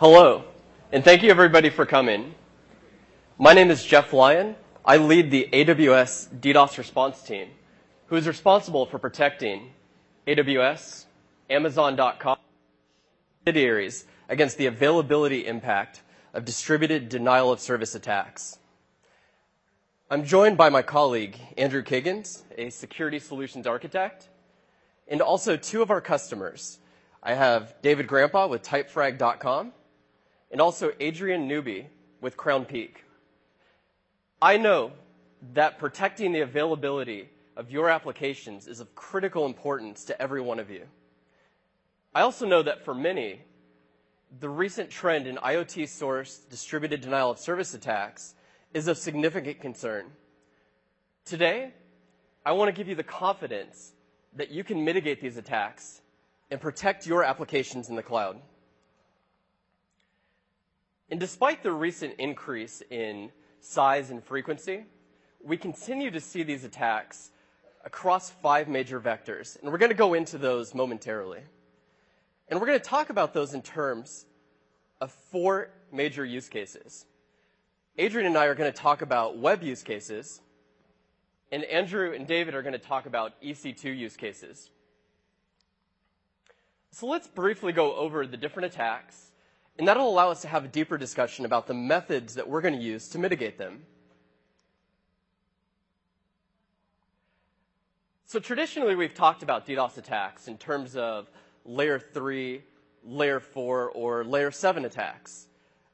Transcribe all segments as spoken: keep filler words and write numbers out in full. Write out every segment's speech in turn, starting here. Hello, and thank you everybody for coming. My name is Jeff Lyon. I lead the A W S DDoS response team, who is responsible for protecting A W S, Amazon dot com, subsidiaries against the availability impact of distributed denial-of-service attacks. I'm joined by my colleague, Andrew Kiggins, a security solutions architect, and also two of our customers. I have David Grandpa with Typefrag dot com, and also Adrian Newby with Crown Peak. I know that protecting the availability of your applications is of critical importance to every one of you. I also know that for many, the recent trend in IoT-sourced distributed denial-of-service attacks is of significant concern. Today, I want to give you the confidence that you can mitigate these attacks and protect your applications in the cloud. And despite the recent increase in size and frequency, we continue to see these attacks across five major vectors, and we're going to go into those momentarily. And we're going to talk about those in terms of four major use cases. Adrian and I are going to talk about web use cases, and Andrew and David are going to talk about E C two use cases. So let's briefly go over the different attacks, and that'll allow us to have a deeper discussion about the methods that we're going to use to mitigate them. So traditionally, we've talked about DDoS attacks in terms of layer three, layer four, or layer seven attacks.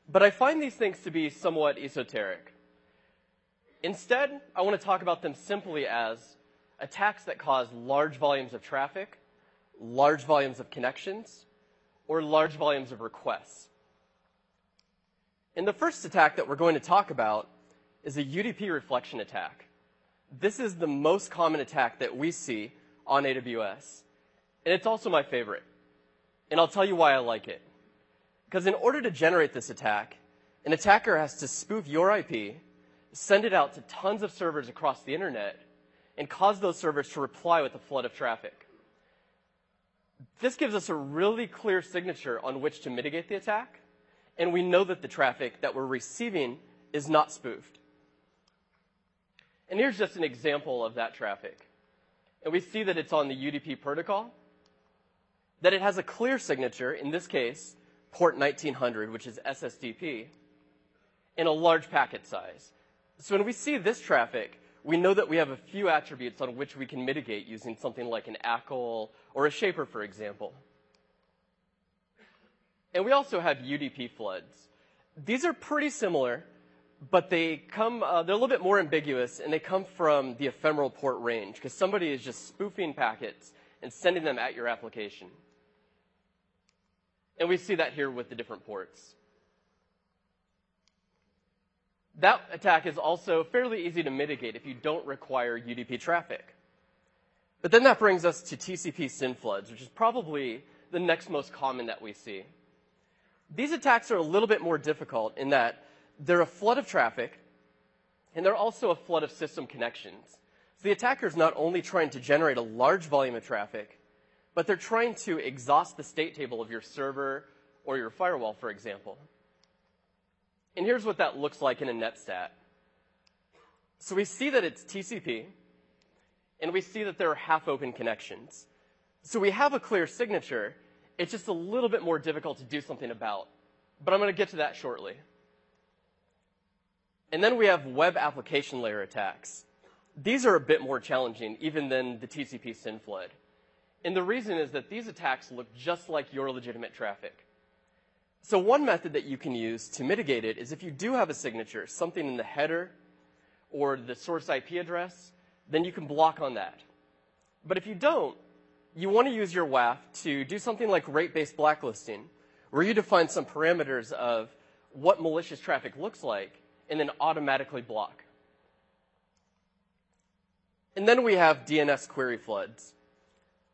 But I find these things to be somewhat esoteric. Instead, I want to talk about them simply as attacks that cause large volumes of traffic, large volumes of connections, or large volumes of requests. And the first attack that we're going to talk about is a U D P reflection attack. This is the most common attack that we see on A W S. And it's also my favorite. And I'll tell you why I like it. Because in order to generate this attack, an attacker has to spoof your I P, send it out to tons of servers across the internet, and cause those servers to reply with a flood of traffic. This gives us a really clear signature on which to mitigate the attack, and we know that the traffic that we're receiving is not spoofed. And here's just an example of that traffic. And we see that it's on the U D P protocol, that it has a clear signature, in this case, port nineteen hundred, which is S S D P, and a large packet size. So when we see this traffic, we know that we have a few attributes on which we can mitigate using something like an A C L or a shaper, for example. And we also have U D P floods. These are pretty similar, but they come, uh, they're a little bit more ambiguous, and they come from the ephemeral port range, because somebody is just spoofing packets and sending them at your application. And we see that here with the different ports. That attack is also fairly easy to mitigate if you don't require U D P traffic. But then that brings us to T C P S Y N floods, which is probably the next most common that we see. These attacks are a little bit more difficult in that they're a flood of traffic, and they're also a flood of system connections. So the attacker is not only trying to generate a large volume of traffic, but they're trying to exhaust the state table of your server or your firewall, for example. And here's what that looks like in a netstat. So we see that it's T C P, and we see that there are half-open connections. So we have a clear signature. It's just a little bit more difficult to do something about. But I'm going to get to that shortly. And then we have web application layer attacks. These are a bit more challenging, even than the T C P S Y N flood. And the reason is that these attacks look just like your legitimate traffic. So one method that you can use to mitigate it is if you do have a signature, something in the header or the source I P address, then you can block on that. But if you don't, you want to use your W A F to do something like rate-based blacklisting, where you define some parameters of what malicious traffic looks like and then automatically block. And then we have D N S query floods.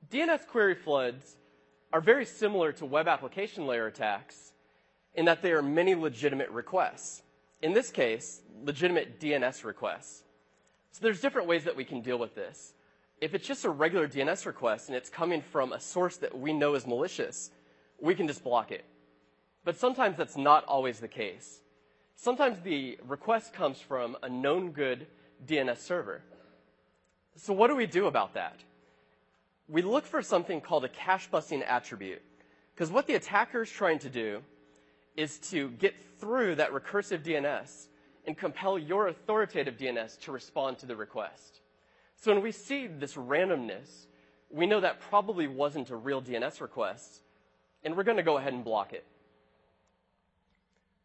D N S query floods are very similar to web application layer attacks in that they are many legitimate requests. In this case, legitimate D N S requests. So there's different ways that we can deal with this. If it's just a regular D N S request and it's coming from a source that we know is malicious, we can just block it. But sometimes that's not always the case. Sometimes the request comes from a known good D N S server. So what do we do about that? We look for something called a cache busting attribute, because what the attacker is trying to do is to get through that recursive D N S and compel your authoritative D N S to respond to the request. So when we see this randomness, we know that probably wasn't a real D N S request, and we're going to go ahead and block it.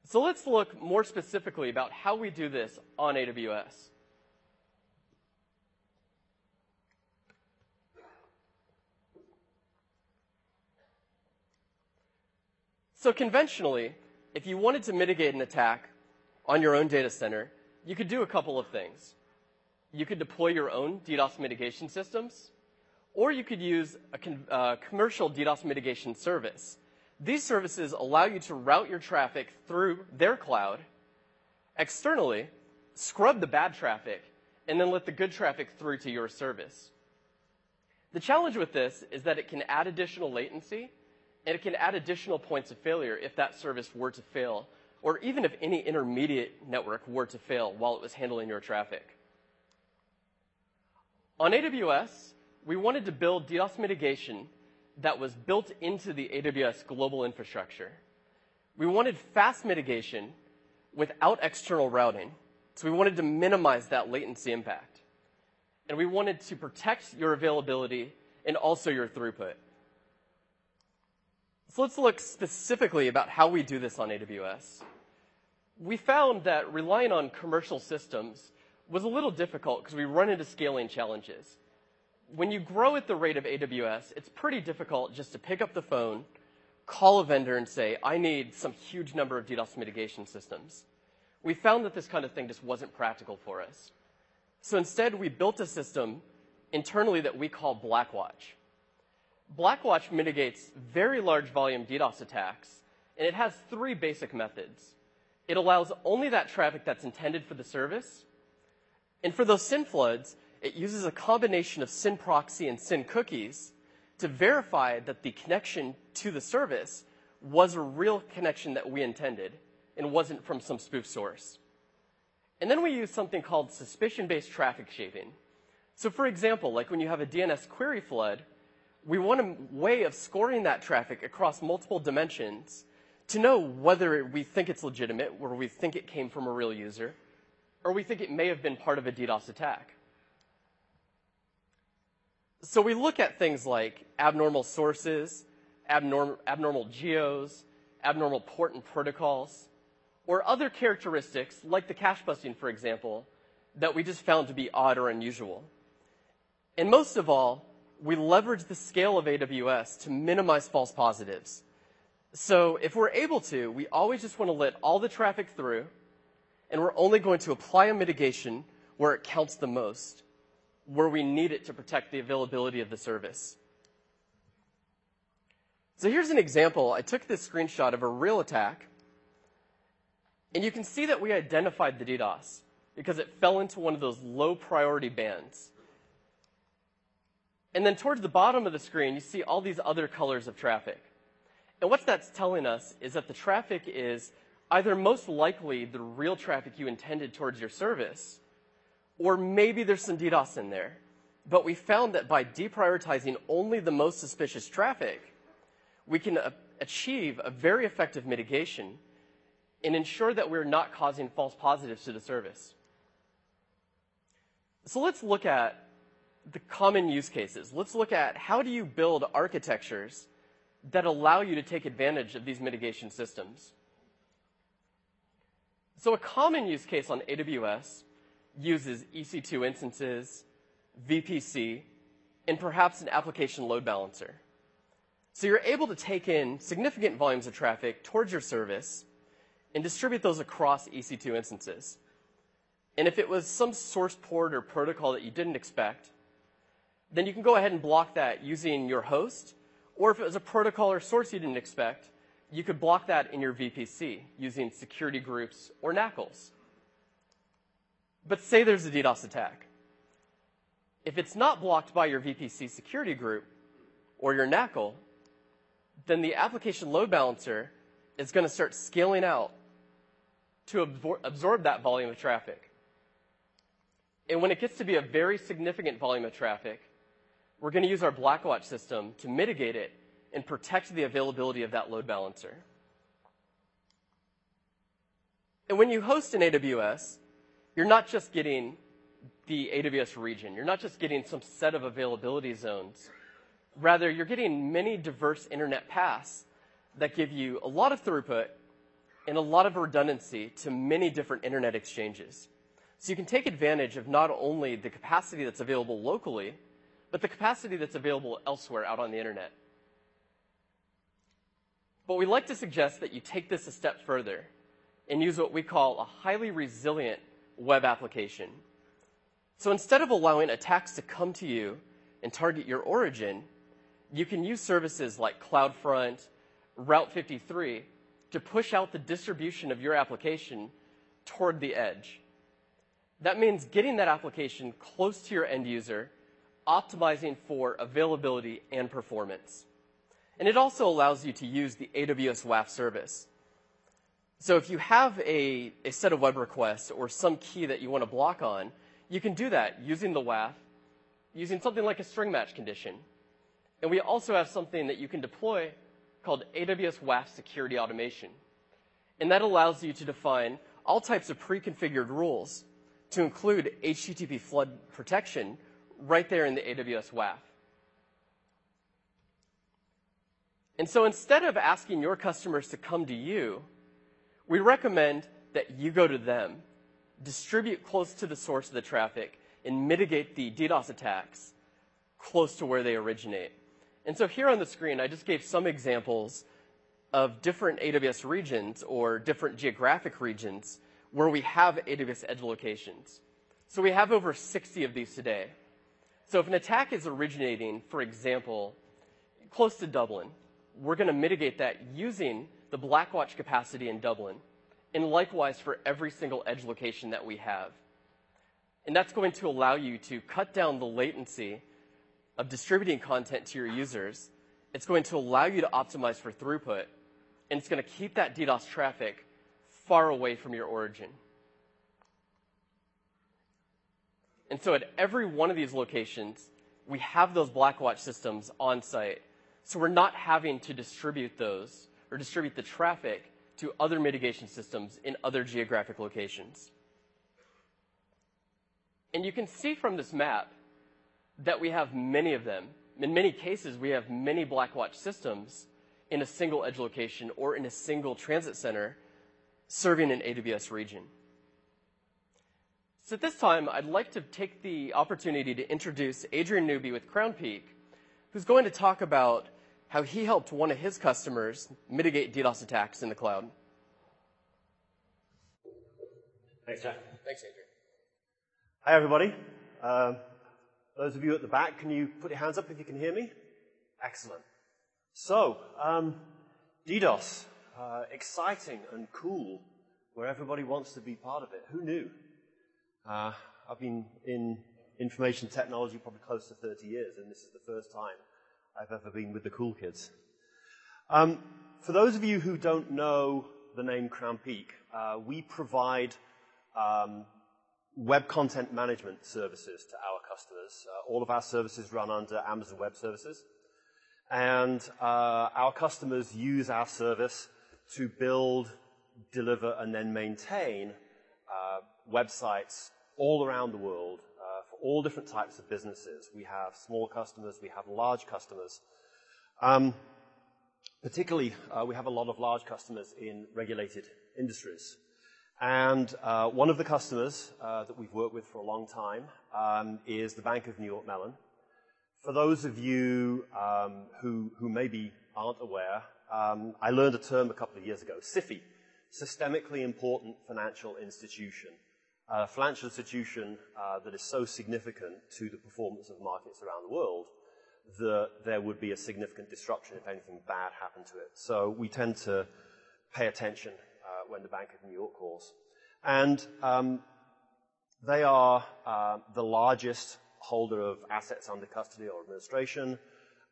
So let's look more specifically about how we do this on A W S. So conventionally, if you wanted to mitigate an attack on your own data center, you could do a couple of things. You could deploy your own DDoS mitigation systems, or you could use a con- uh, commercial DDoS mitigation service. These services allow you to route your traffic through their cloud externally, scrub the bad traffic, and then let the good traffic through to your service. The challenge with this is that it can add additional latency, and it can add additional points of failure if that service were to fail, or even if any intermediate network were to fail while it was handling your traffic. On A W S, we wanted to build DDoS mitigation that was built into the A W S global infrastructure. We wanted fast mitigation without external routing, so we wanted to minimize that latency impact. And we wanted to protect your availability and also your throughput. So let's look specifically about how we do this on A W S. We found that relying on commercial systems was a little difficult because we run into scaling challenges. When you grow at the rate of A W S, it's pretty difficult just to pick up the phone, call a vendor, and say, I need some huge number of DDoS mitigation systems. We found that this kind of thing just wasn't practical for us. So instead, we built a system internally that we call Blackwatch. Blackwatch mitigates very large volume DDoS attacks, and it has three basic methods. It allows only that traffic that's intended for the service, and for those SYN floods, it uses a combination of SYN proxy and SYN cookies to verify that the connection to the service was a real connection that we intended and wasn't from some spoof source. And then we use something called suspicion-based traffic shaping. So for example, like when you have a D N S query flood, we want a way of scoring that traffic across multiple dimensions to know whether we think it's legitimate, or we think it came from a real user, or we think it may have been part of a DDoS attack. So we look at things like abnormal sources, abnorm- abnormal geos, abnormal port and protocols, or other characteristics like the cache busting, for example, that we just found to be odd or unusual. And most of all, we leverage the scale of A W S to minimize false positives. So if we're able to, we always just want to let all the traffic through, and we're only going to apply a mitigation where it counts the most, where we need it to protect the availability of the service. So here's an example. I took this screenshot of a real attack, and you can see that we identified the DDoS because it fell into one of those low priority bands. And then towards the bottom of the screen, you see all these other colors of traffic. And what that's telling us is that the traffic is either most likely the real traffic you intended towards your service, or maybe there's some DDoS in there. But we found that by deprioritizing only the most suspicious traffic, we can achieve a very effective mitigation and ensure that we're not causing false positives to the service. So let's look at the common use cases. Let's look at how do you build architectures that allow you to take advantage of these mitigation systems. So a common use case on A W S uses E C two instances, V P C, and perhaps an application load balancer. So you're able to take in significant volumes of traffic towards your service and distribute those across E C two instances. And if it was some source port or protocol that you didn't expect, then you can go ahead and block that using your host, or if it was a protocol or source you didn't expect, you could block that in your V P C using security groups or N A C Ls. But say there's a DDoS attack. If it's not blocked by your V P C security group or your N A C L, then the application load balancer is going to start scaling out to absor- absorb that volume of traffic. And when it gets to be a very significant volume of traffic, we're going to use our Blackwatch system to mitigate it and protect the availability of that load balancer. And when you host in A W S, you're not just getting the A W S region. You're not just getting some set of availability zones. Rather, you're getting many diverse internet paths that give you a lot of throughput and a lot of redundancy to many different internet exchanges. So you can take advantage of not only the capacity that's available locally, but the capacity that's available elsewhere out on the internet. But we like to suggest that you take this a step further and use what we call a highly resilient web application. So instead of allowing attacks to come to you and target your origin, you can use services like CloudFront, Route fifty-three, to push out the distribution of your application toward the edge. That means getting that application close to your end user, optimizing for availability and performance. And it also allows you to use the A W S W A F service. So if you have a, a set of web requests or some key that you want to block on, you can do that using the W A F, using something like a string match condition. And we also have something that you can deploy called A W S W A F Security Automation. And that allows you to define all types of pre-configured rules to include H T T P flood protection right there in the A W S W A F. And so instead of asking your customers to come to you, we recommend that you go to them, distribute close to the source of the traffic, and mitigate the DDoS attacks close to where they originate. And so here on the screen, I just gave some examples of different A W S regions or different geographic regions where we have A W S edge locations. So we have over sixty of these today. So if an attack is originating, for example, close to Dublin, we're going to mitigate that using the Blackwatch capacity in Dublin, and likewise for every single edge location that we have. And that's going to allow you to cut down the latency of distributing content to your users. It's going to allow you to optimize for throughput, and it's going to keep that DDoS traffic far away from your origin. And so at every one of these locations, we have those Blackwatch systems on site. So we're not having to distribute those or distribute the traffic to other mitigation systems in other geographic locations. And you can see from this map that we have many of them. In many cases, we have many Blackwatch systems in a single edge location or in a single transit center serving an A W S region. So at this time, I'd like to take the opportunity to introduce Adrian Newby with Crown Peak, who's going to talk about how he helped one of his customers mitigate DDoS attacks in the cloud. Thanks, Jeff. Thanks, Adrian. Hi, everybody. Um, Those of you at the back, can you put your hands up if you can hear me? Excellent. So, um, DDoS, uh, exciting and cool, where everybody wants to be part of it. Who knew? Uh, I've been in information technology probably close to thirty years, and this is the first time I've ever been with the cool kids. Um, for those of you who don't know the name Crown Peak, uh, we provide um, web content management services to our customers. Uh, all of our services run under Amazon Web Services. And uh, our customers use our service to build, deliver, and then maintain uh, websites all around the world uh, for all different types of businesses. We have small customers, we have large customers. Um, particularly, uh, we have a lot of large customers in regulated industries. And uh, one of the customers uh, that we've worked with for a long time um, is the Bank of New York Mellon. For those of you um, who, who maybe aren't aware, um, I learned a term a couple of years ago, SIFI, Systemically Important Financial Institution, a financial institution uh, that is so significant to the performance of markets around the world that there would be a significant disruption if anything bad happened to it. So we tend to pay attention when the Bank of New York calls. And um, they are uh, the largest holder of assets under custody or administration.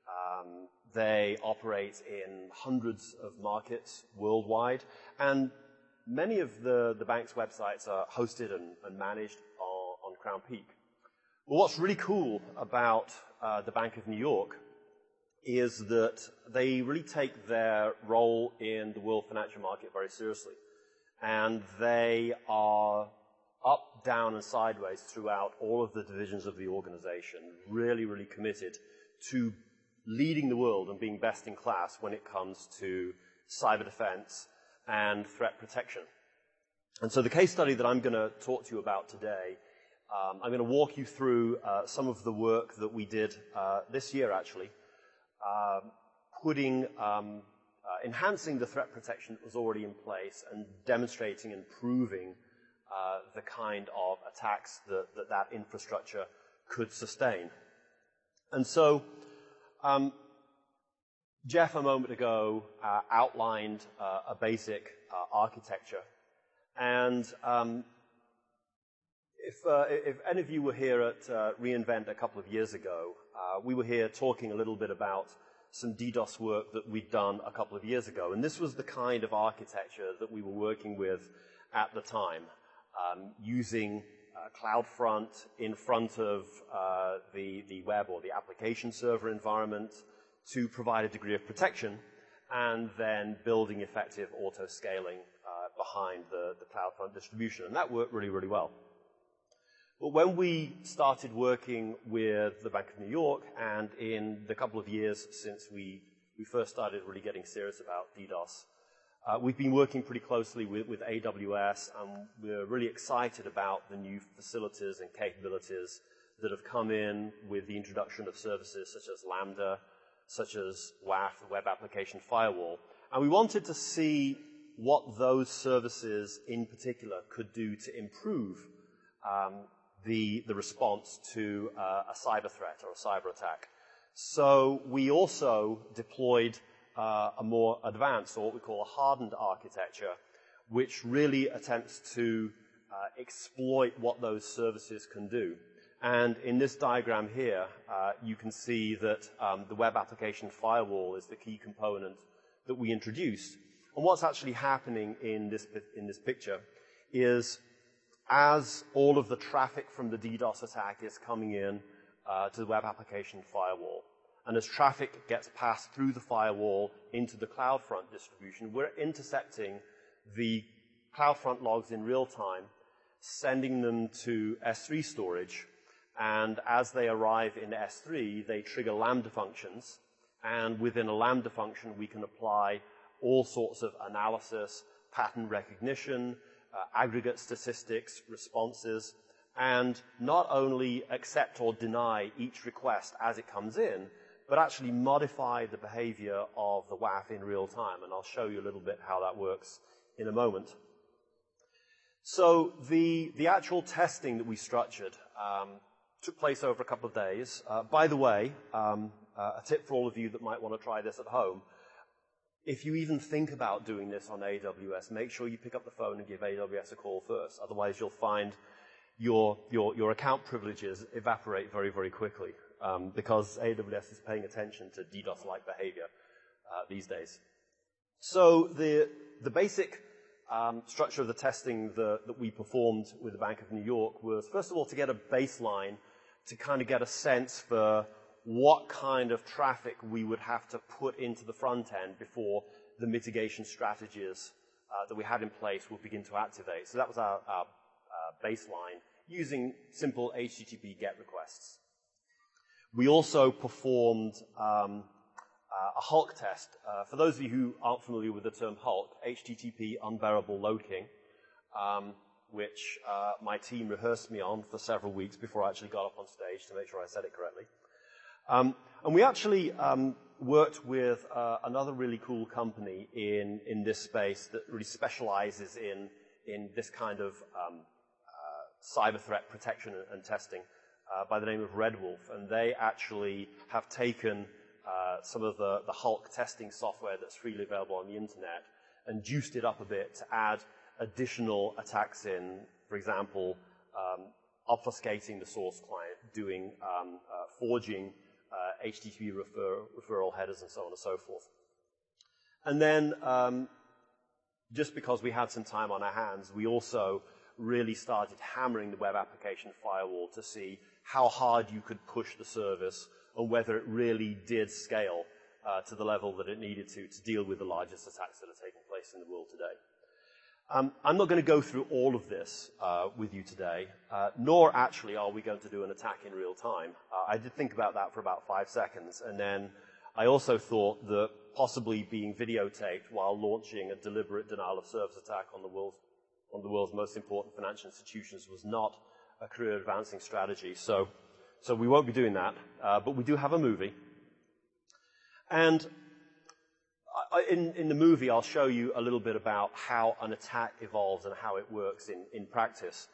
Um, They operate in hundreds of markets worldwide, and many of the, the bank's websites are hosted and, and managed on, on Crown Peak. Well, what's really cool about uh, the Bank of New York is that they really take their role in the world financial market very seriously, and they are up, down, and sideways throughout all of the divisions of the organization, really, really committed to leading the world and being best in class when it comes to cyber defense and threat protection. And so the case study that I'm going to talk to you about today, um, I'm going to walk you through uh, some of the work that we did uh, this year, actually, uh, putting, um, uh, enhancing the threat protection that was already in place and demonstrating and proving Uh, the kind of attacks that, that that infrastructure could sustain. And so um, Jeff a moment ago uh, outlined uh, a basic uh, architecture, and um, if, uh, if any of you were here at uh, reInvent a couple of years ago, uh, we were here talking a little bit about some DDoS work that we'd done a couple of years ago, and this was the kind of architecture that we were working with at the time. Um, using uh, CloudFront in front of uh, the, the web or the application server environment to provide a degree of protection, and then building effective auto-scaling uh, behind the, the CloudFront distribution. And that worked really, really well. But when we started working with the Bank of New York, and in the couple of years since we, we first started really getting serious about DDoS, Uh, we've been working pretty closely with, with A W S, and we're really excited about the new facilities and capabilities that have come in with the introduction of services such as Lambda, such as W A F, the Web Application Firewall. And we wanted to see what those services in particular could do to improve um, the, the response to uh, a cyber threat or a cyber attack. So we also deployed Uh, a more advanced, or what we call a hardened architecture, which really attempts to uh, exploit what those services can do. And in this diagram here, uh, you can see that um, the web application firewall is the key component that we introduced. And what's actually happening in this, in this picture is, as all of the traffic from the DDoS attack is coming in uh, to the web application firewall, and as traffic gets passed through the firewall into the CloudFront distribution, we're intercepting the CloudFront logs in real time, sending them to S three storage, and as they arrive in S three, they trigger Lambda functions, and within a Lambda function, we can apply all sorts of analysis, pattern recognition, uh, aggregate statistics, responses, and not only accept or deny each request as it comes in, but actually modify the behavior of the W A F in real time. And I'll show you a little bit how that works in a moment. So the, the actual testing that we structured um, took place over a couple of days. Uh, by the way, um, uh, a tip for all of you that might want to try this at home, if you even think about doing this on A W S, make sure you pick up the phone and give A W S a call first. Otherwise, you'll find your, your, your account privileges evaporate very, very quickly. Um, because A W S is paying attention to DDoS-like behavior uh, these days. So the, the basic um, structure of the testing the, that we performed with the Bank of New York was, first of all, to get a baseline to kind of get a sense for what kind of traffic we would have to put into the front end before the mitigation strategies uh, that we had in place would begin to activate. So that was our, our uh, baseline, using simple H T T P GET requests. We also performed um, uh, a HULK test. Uh, for those of you who aren't familiar with the term HULK, H T T P Unbearable Load King, um, which uh, my team rehearsed me on for several weeks before I actually got up on stage to make sure I said it correctly. Um, and we actually um, worked with uh, another really cool company in, in this space that really specializes in, in this kind of um, uh, cyber threat protection and testing. Uh, by the name of Redwolf, and they actually have taken uh, some of the, the HULK testing software that's freely available on the internet and juiced it up a bit to add additional attacks in, for example, um, obfuscating the source client, doing um, uh, forging uh, H T T P refer referral headers and so on and so forth. And then um, just because we had some time on our hands, we also really started hammering the web application firewall to see how hard you could push the service and whether it really did scale uh, to the level that it needed to to deal with the largest attacks that are taking place in the world today. Um, I'm not going to go through all of this uh, with you today, uh, nor actually are we going to do an attack in real time. Uh, I did think about that for about five seconds, and then I also thought that possibly being videotaped while launching a deliberate denial of service attack on the world's, on the world's most important financial institutions was not a career advancing strategy. So, so we won't be doing that, uh, but we do have a movie. And in, in the movie, I'll show you a little bit about how an attack evolves and how it works in, in practice.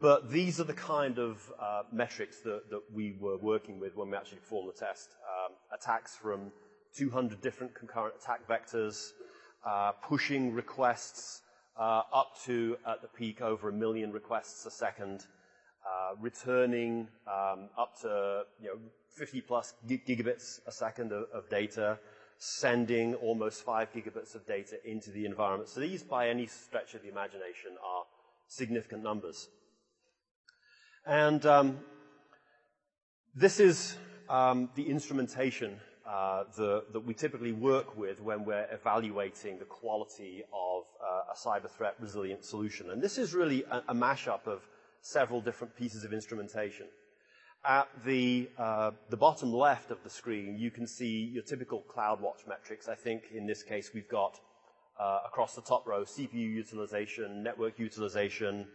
But these are the kind of uh, metrics that, that we were working with when we actually performed the test. Um, attacks from two hundred different concurrent attack vectors, uh, pushing requests uh, up to, at the peak, over a million requests a second, uh, returning um, up to you know, fifty plus gig gigabits a second of, of data, sending almost five gigabits of data into the environment. So these, by any stretch of the imagination, are significant numbers. And um, this is um, the instrumentation uh, the, that we typically work with when we're evaluating the quality of uh, a cyber threat resilient solution. And this is really a, a mashup of several different pieces of instrumentation. At the, uh, the bottom left of the screen, you can see your typical CloudWatch metrics. I think in this case we've got, uh, across the top row, C P U utilization, network utilization.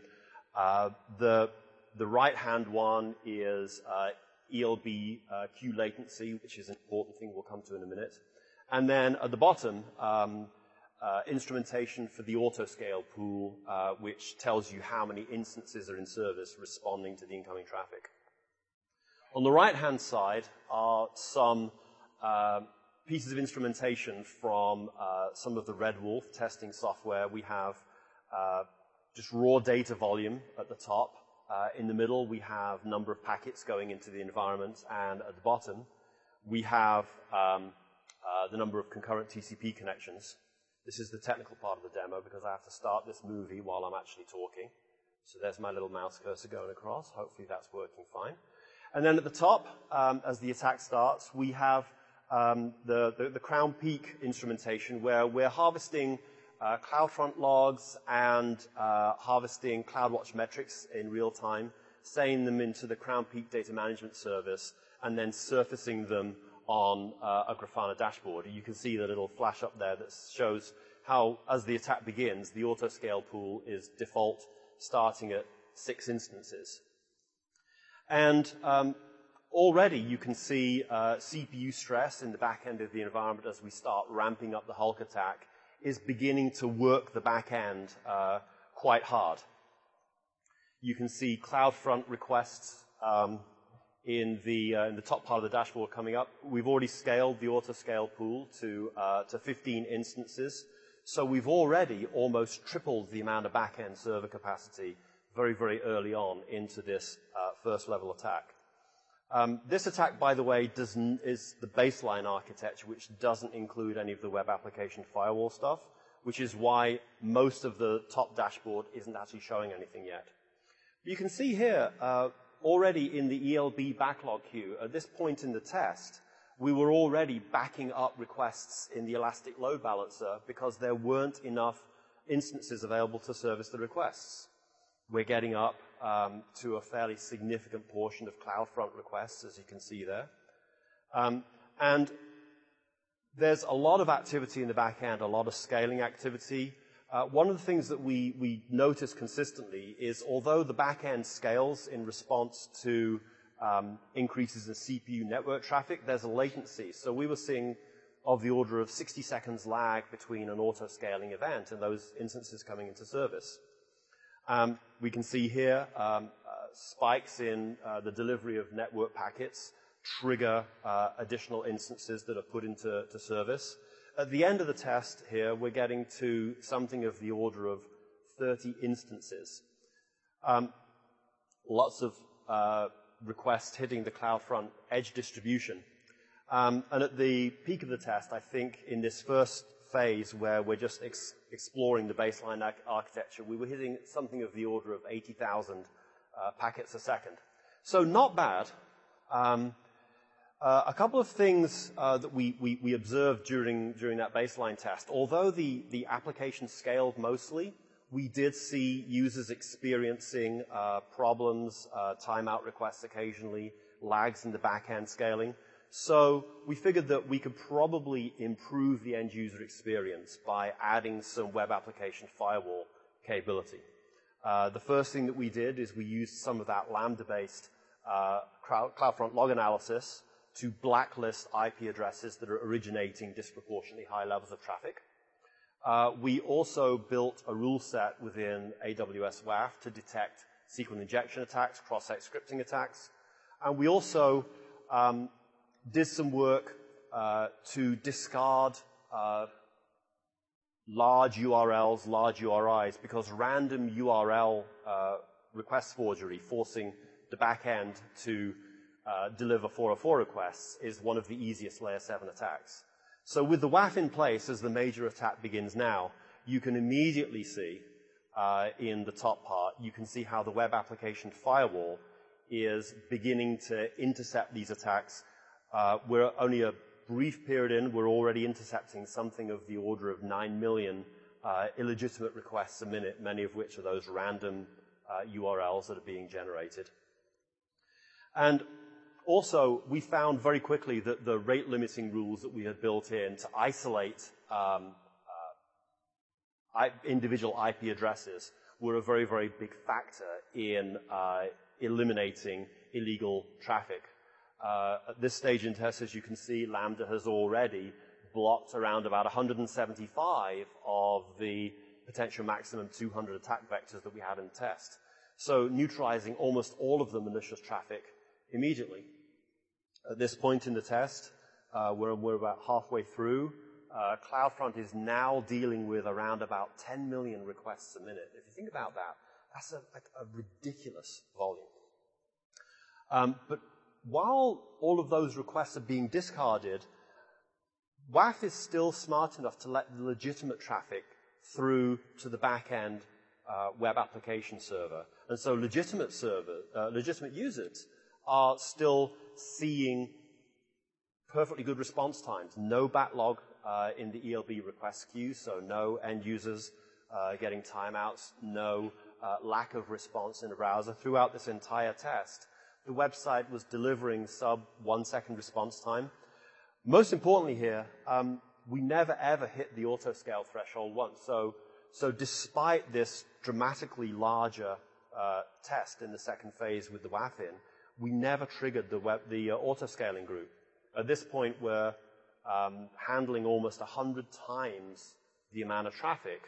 Uh, the the right-hand one is uh, E L B uh, queue latency, which is an important thing we'll come to in a minute. And then at the bottom, um, uh, instrumentation for the autoscale pool, uh, which tells you how many instances are in service responding to the incoming traffic. On the right-hand side are some uh, pieces of instrumentation from uh, some of the Redwolf testing software. We have uh, just raw data volume at the top. Uh, in the middle, we have number of packets going into the environment. And at the bottom, we have um, uh, the number of concurrent T C P connections. This is the technical part of the demo because I have to start this movie while I'm actually talking. So there's my little mouse cursor going across. Hopefully that's working fine. And then at the top, um, as the attack starts, we have um, the, the, the Crown Peak instrumentation where we're harvesting uh, CloudFront logs and uh, harvesting CloudWatch metrics in real time, sending them into the Crown Peak data management service, and then surfacing them on uh, a Grafana dashboard. You can see the little flash up there that shows how, as the attack begins, the autoscale pool is default starting at six instances. And um, already you can see uh, C P U stress in the back end of the environment as we start ramping up the Hulk attack is beginning to work the back end uh, quite hard. You can see CloudFront requests um, in the uh, in the top part of the dashboard coming up. We've already scaled the autoscale pool to uh, to fifteen instances, so we've already almost tripled the amount of back end server capacity very, very early on into this uh, first-level attack. Um, this attack, by the way, doesn't, is the baseline architecture, which doesn't include any of the web application firewall stuff, which is why most of the top dashboard isn't actually showing anything yet. You can see here, uh, already in the E L B backlog queue, at this point in the test, we were already backing up requests in the Elastic Load Balancer because there weren't enough instances available to service the requests. We're getting up um, to a fairly significant portion of CloudFront requests, as you can see there. Um, and there's a lot of activity in the back end, a lot of scaling activity. Uh, one of the things that we, we notice consistently is although the back end scales in response to um, increases in C P U network traffic, there's a latency. So we were seeing of the order of sixty seconds lag between an auto-scaling event and those instances coming into service. Um, we can see here um, uh, spikes in uh, the delivery of network packets trigger uh, additional instances that are put into to service. At the end of the test here, we're getting to something of the order of thirty instances. Um, lots of uh, requests hitting the CloudFront edge distribution Um, and at the peak of the test, I think in this first phase where we're just ex exploring the baseline ar architecture, we were hitting something of the order of eighty thousand uh, packets a second. So not bad. Um, uh, a couple of things uh, that we, we, we observed during, during that baseline test. Although the, the application scaled mostly, we did see users experiencing uh, problems, uh, timeout requests occasionally, lags in the back-end scaling. So we figured that we could probably improve the end user experience by adding some web application firewall capability. Uh, the first thing that we did is we used some of that Lambda-based uh, CloudFront log analysis to blacklist I P addresses that are originating disproportionately high levels of traffic. Uh, we also built a rule set within A W S W A F to detect SQL injection attacks, cross-site scripting attacks, and we also um, did some work uh, to discard uh, large U R Ls, large U R Is, because random U R L uh, request forgery, forcing the back end to uh, deliver four oh four requests, is one of the easiest layer seven attacks. So with the W A F in place, as the major attack begins now, you can immediately see uh, in the top part, you can see how the web application firewall is beginning to intercept these attacks. Uh, we're only a brief period in, we're already intercepting something of the order of nine million uh, illegitimate requests a minute, many of which are those random uh, U R Ls that are being generated. And also, we found very quickly that the rate limiting rules that we had built in to isolate um, uh, I individual I P addresses were a very, very big factor in uh, eliminating illegal traffic. Uh, at this stage in test, as you can see, Lambda has already blocked around about one hundred seventy-five of the potential maximum two hundred attack vectors that we had in test. So neutralizing almost all of the malicious traffic immediately. At this point in the test, uh, we're, we're about halfway through. Uh, CloudFront is now dealing with around about ten million requests a minute. If you think about that, that's a, like a ridiculous volume. Um, but while all of those requests are being discarded, W A F is still smart enough to let the legitimate traffic through to the back-end uh, web application server. And so legitimate server, uh, legitimate users are still seeing perfectly good response times. No backlog uh, in the E L B request queue, so no end users uh, getting timeouts, no uh, lack of response in the browser. Throughout this entire test, the website was delivering sub one second response time. Most importantly here, um, we never ever hit the auto-scale threshold once. So, so despite this dramatically larger uh, test in the second phase with the W A F in, we never triggered the, web, the uh, auto-scaling group. At this point, we're um, handling almost one hundred times the amount of traffic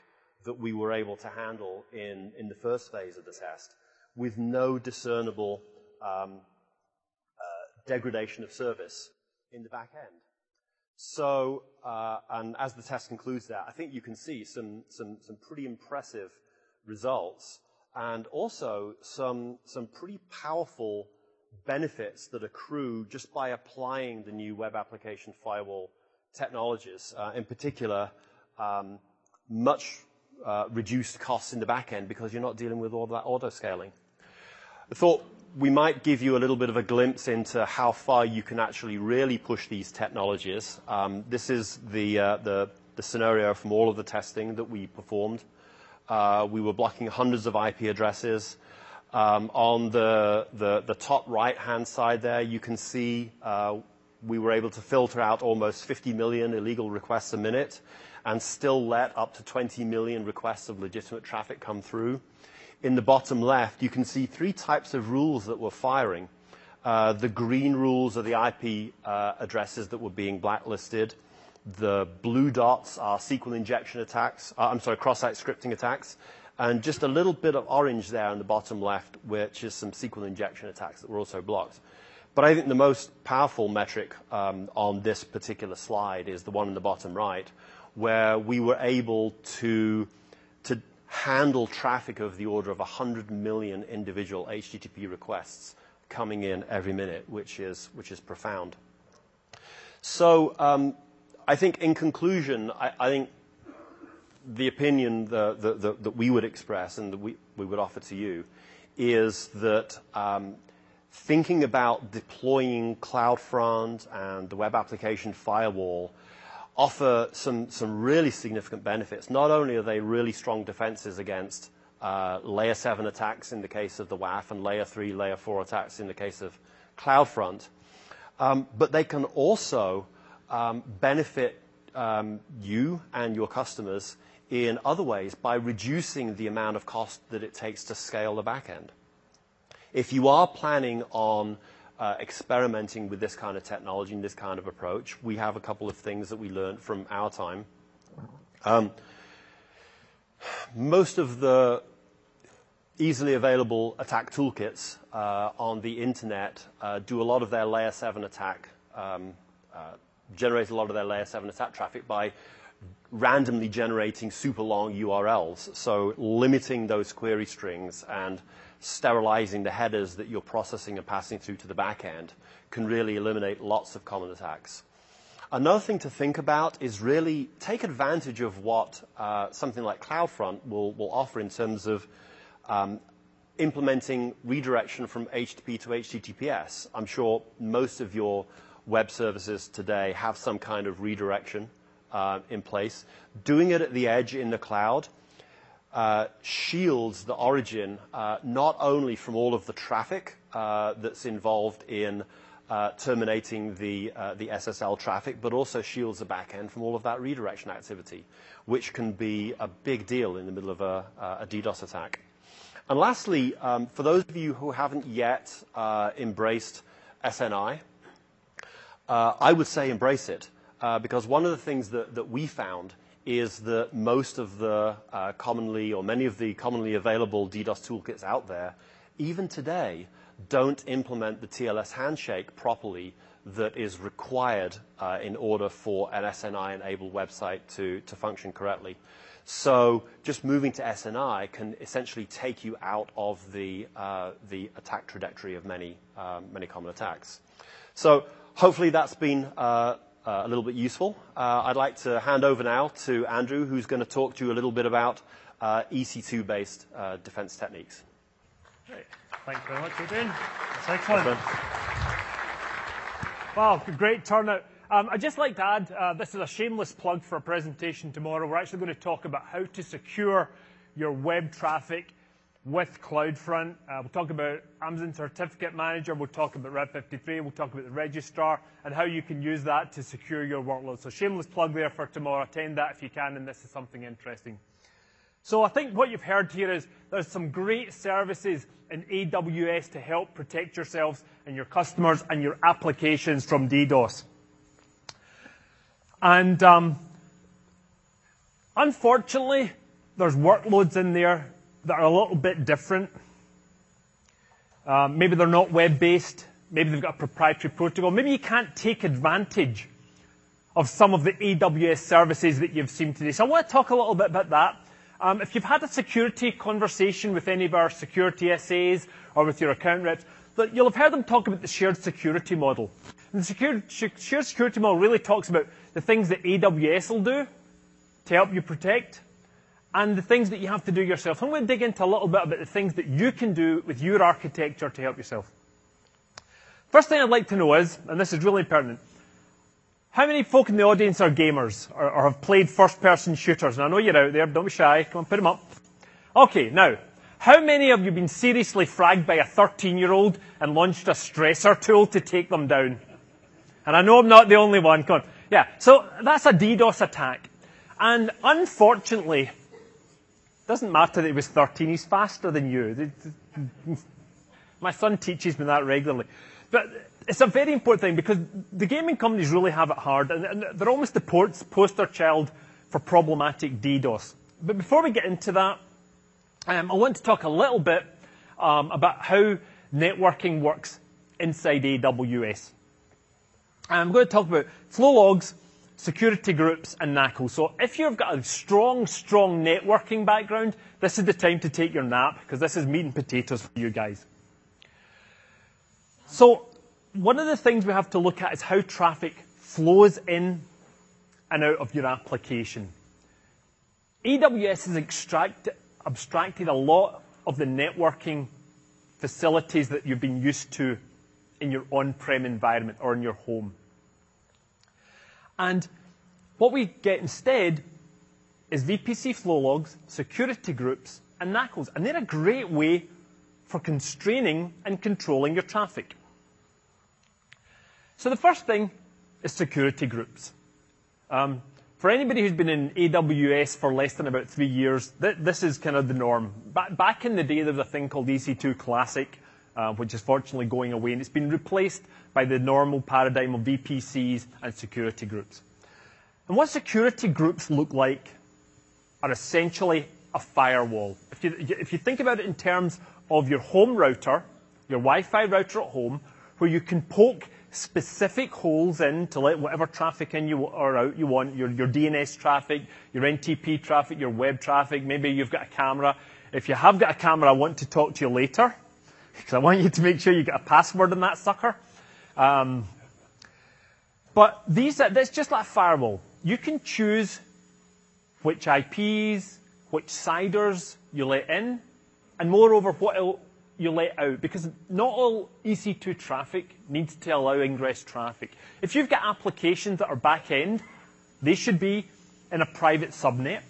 that we were able to handle in, in the first phase of the test, with no discernible um, uh, degradation of service in the back end. So, uh, and as the test concludes that, I think you can see some, some, some pretty impressive results, and also some, some pretty powerful benefits that accrue just by applying the new web application firewall technologies, uh, in particular, um, much uh, reduced costs in the back end because you're not dealing with all that auto-scaling. I thought we might give you a little bit of a glimpse into how far you can actually really push these technologies. Um, this is the, uh, the, the scenario from all of the testing that we performed. Uh, we were blocking hundreds of I P addresses. Um, on the, the, the top right-hand side there, you can see uh, we were able to filter out almost fifty million illegal requests a minute and still let up to twenty million requests of legitimate traffic come through. In the bottom left, you can see three types of rules that were firing. Uh, the green rules are the I P uh, addresses that were being blacklisted. The blue dots are S Q L injection attacks, uh, I'm sorry, cross-site scripting attacks. And just a little bit of orange there in the bottom left, which is some S Q L injection attacks that were also blocked. But I think the most powerful metric um, on this particular slide is the one in the bottom right, where we were able to, to handle traffic of the order of one hundred million individual H T T P requests coming in every minute, which is, which is profound. So um, I think in conclusion, I, I think the opinion the, the, the, that we would express and that we, we would offer to you is that um, thinking about deploying CloudFront and the web application firewall offer some, some really significant benefits. Not only are they really strong defenses against uh, layer seven attacks in the case of the W A F and layer three, layer four attacks in the case of CloudFront, um, but they can also um, benefit um, you and your customers in other ways by reducing the amount of cost that it takes to scale the back end. If you are planning on uh, experimenting with this kind of technology and this kind of approach, we have a couple of things that we learned from our time. Um, most of the easily available attack toolkits uh, on the internet uh, do a lot of their layer seven attack, um, uh, generate a lot of their layer seven attack traffic by randomly generating super long U R Ls, so limiting those query strings and sterilizing the headers that you're processing and passing through to the back end can really eliminate lots of common attacks. Another thing to think about is really take advantage of what uh, something like CloudFront will, will offer in terms of um, implementing redirection from H T T P to H T T P S. I'm sure most of your web services today have some kind of redirection Uh, in place. Doing it at the edge in the cloud uh, shields the origin uh, not only from all of the traffic uh, that's involved in uh, terminating the, uh, the S S L traffic, but also shields the back end from all of that redirection activity, which can be a big deal in the middle of a, a DDoS attack. And lastly, um, for those of you who haven't yet uh, embraced S N I, uh, I would say embrace it. Uh, because one of the things that, that we found is that most of the uh, commonly or many of the commonly available DDoS toolkits out there, even today, don't implement the T L S handshake properly that is required uh, in order for an S N I-enabled website to, to function correctly. So just moving to S N I can essentially take you out of the, uh, the attack trajectory of many, um, many common attacks. So hopefully that's been Uh, Uh, a little bit useful. Uh, I'd like to hand over now to Andrew, who's going to talk to you a little bit about uh, E C two-based uh, defense techniques. Great. Thank you very much, Adrian. That's excellent. Thanks, wow, great turnout. Um, I'd just like to add, uh, this is a shameless plug for a presentation tomorrow. We're actually going to talk about how to secure your web traffic with CloudFront. Uh, we'll talk about Amazon Certificate Manager, we'll talk about Route fifty-three, we'll talk about the registrar and how you can use that to secure your workload. So shameless plug there for tomorrow. Attend that if you can, and this is something interesting. So I think what you've heard here is there's some great services in A W S to help protect yourselves and your customers and your applications from DDoS. And um, unfortunately, there's workloads in there that are a little bit different. Uh, maybe they're not web-based. Maybe they've got a proprietary protocol. Maybe you can't take advantage of some of the A W S services that you've seen today. So I want to talk a little bit about that. Um, if you've had a security conversation with any of our security S As or with your account reps, you'll have heard them talk about the shared security model. And the secure, shared security model really talks about the things that A W S will do to help you protect, and the things that you have to do yourself. I'm going to dig into a little bit about the things that you can do with your architecture to help yourself. First thing I'd like to know is, and this is really pertinent, how many folk in the audience are gamers or, or have played first-person shooters? And I know you're out there, don't be shy. Come on, put them up. Okay, now, how many of you have been seriously fragged by a thirteen-year-old and launched a stressor tool to take them down? And I know I'm not the only one. Come on. Yeah, so that's a DDoS attack. And unfortunately, it doesn't matter that he was thirteen, he's faster than you. My son teaches me that regularly. But it's a very important thing because the gaming companies really have it hard, and they're almost the poster child for problematic DDoS. But before we get into that, um, I want to talk a little bit um, about how networking works inside A W S. And I'm going to talk about flow logs, security groups, and N A C L. So if you've got a strong, strong networking background, this is the time to take your nap, because this is meat and potatoes for you guys. So one of the things we have to look at is how traffic flows in and out of your application. A W S has extract, abstracted a lot of the networking facilities that you've been used to in your on-prem environment or in your home. And what we get instead is V P C flow logs, security groups, and N A C Ls. And they're a great way for constraining and controlling your traffic. So the first thing is security groups. Um, for anybody who's been in A W S for less than about three years, th this is kind of the norm. Ba back in the day, there was a thing called E C two Classic, uh, which is fortunately going away, and it's been replaced by the normal paradigm of V P Cs and security groups. And what security groups look like are essentially a firewall. If you, if you think about it in terms of your home router, your Wi-Fi router at home, where you can poke specific holes in to let whatever traffic in you or out you want, your, your D N S traffic, your N T P traffic, your web traffic, maybe you've got a camera. If you have got a camera, I want to talk to you later, because I want you to make sure you get a password on that sucker. Um, but these, that's just like a firewall. You can choose which I Ps, which siders you let in, and moreover, what you let out, because not all E C two traffic needs to allow ingress traffic. If you've got applications that are back-end, they should be in a private subnet,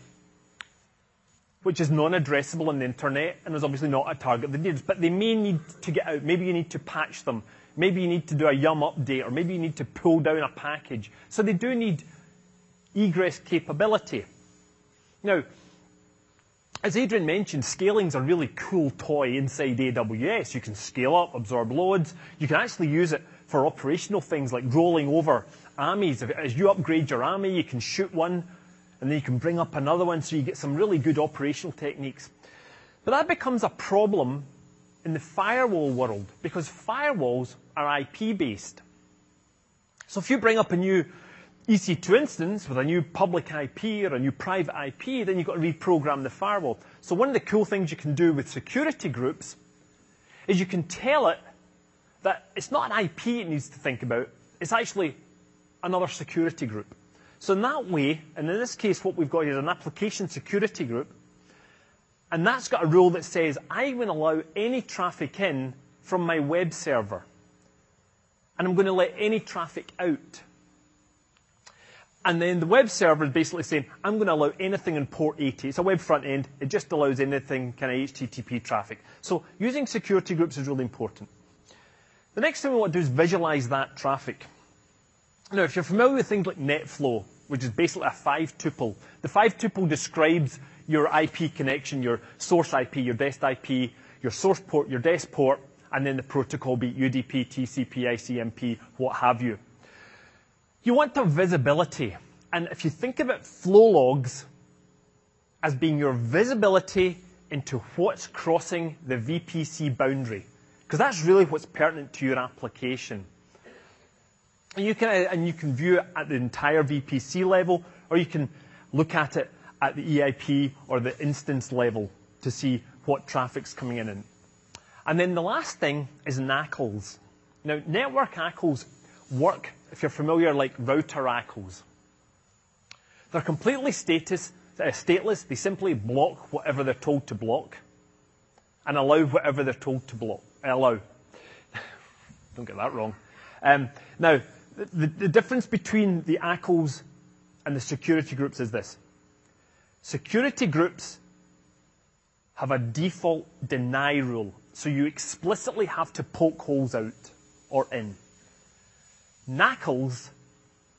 which is non-addressable on the internet and is obviously not a target that needs, but they may need to get out. Maybe you need to patch them. Maybe you need to do a yum update, or maybe you need to pull down a package. So they do need egress capability. Now, as Adrian mentioned, scaling's a really cool toy inside A W S. You can scale up, absorb loads. You can actually use it for operational things like rolling over A M Is. As you upgrade your A M I, you can shoot one, and then you can bring up another one, so you get some really good operational techniques. But that becomes a problem in the firewall world, because firewalls are I P-based. So if you bring up a new E C two instance with a new public I P or a new private I P, then you've got to reprogram the firewall. So one of the cool things you can do with security groups is you can tell it that it's not an I P it needs to think about, it's actually another security group. So in that way, and in this case what we've got here is an application security group, and that's got a rule that says I'm going to allow any traffic in from my web server, and I'm going to let any traffic out. And then the web server is basically saying, I'm going to allow anything on port eighty. It's a web front end. It just allows anything kind of H T T P traffic. So using security groups is really important. The next thing we want to do is visualize that traffic. Now, if you're familiar with things like NetFlow, which is basically a five-tuple, the five-tuple describes your I P connection, your source I P, your dest I P, your source port, your dest port, and then the protocol, be it U D P, T C P, I C M P, what have you. You want to have visibility, and if you think about flow logs as being your visibility into what's crossing the V P C boundary, because that's really what's pertinent to your application. And you can, and you can view it at the entire V P C level, or you can look at it at the E I P or the instance level to see what traffic's coming in. And then the last thing is N A C Ls. Now, network A C Ls work, if you're familiar, like router A C Ls. They're completely status, uh, stateless. They simply block whatever they're told to block and allow whatever they're told to block, allow. Don't get that wrong. Um, now, the, the difference between the A C Ls and the security groups is this. Security groups have a default deny rule, so you explicitly have to poke holes out or in. N A C Ls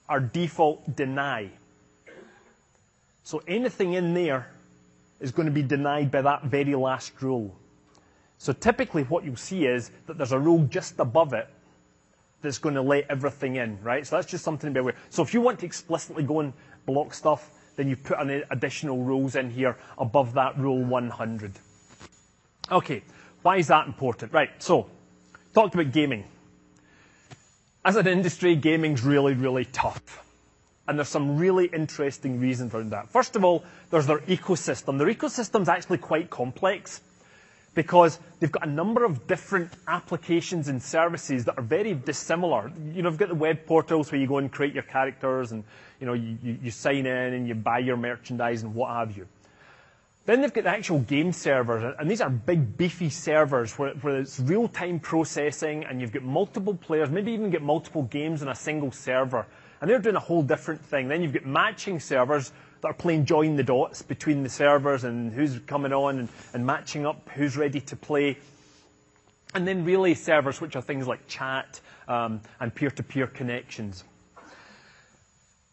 are default deny. So anything in there is going to be denied by that very last rule. So typically what you'll see is that there's a rule just above it that's going to let everything in, right? So that's just something to be aware of. So if you want to explicitly go and block stuff, then you put an additional rules in here above that rule one hundred. Okay, why is that important? Right, so talked about gaming. As an industry, gaming's really, really tough. And there's some really interesting reasons around that. First of all, there's their ecosystem. Their ecosystem's actually quite complex because they've got a number of different applications and services that are very dissimilar. You know, I've got the web portals where you go and create your characters and, you know, you, you, you sign in and you buy your merchandise and what have you. Then they've got the actual game servers, and these are big, beefy servers where, where it's real-time processing, and you've got multiple players, maybe even get multiple games on a single server, and they're doing a whole different thing. Then you've got matching servers that are playing join the dots between the servers and who's coming on and, and matching up who's ready to play. And then relay servers, which are things like chat um, and peer-to-peer connections.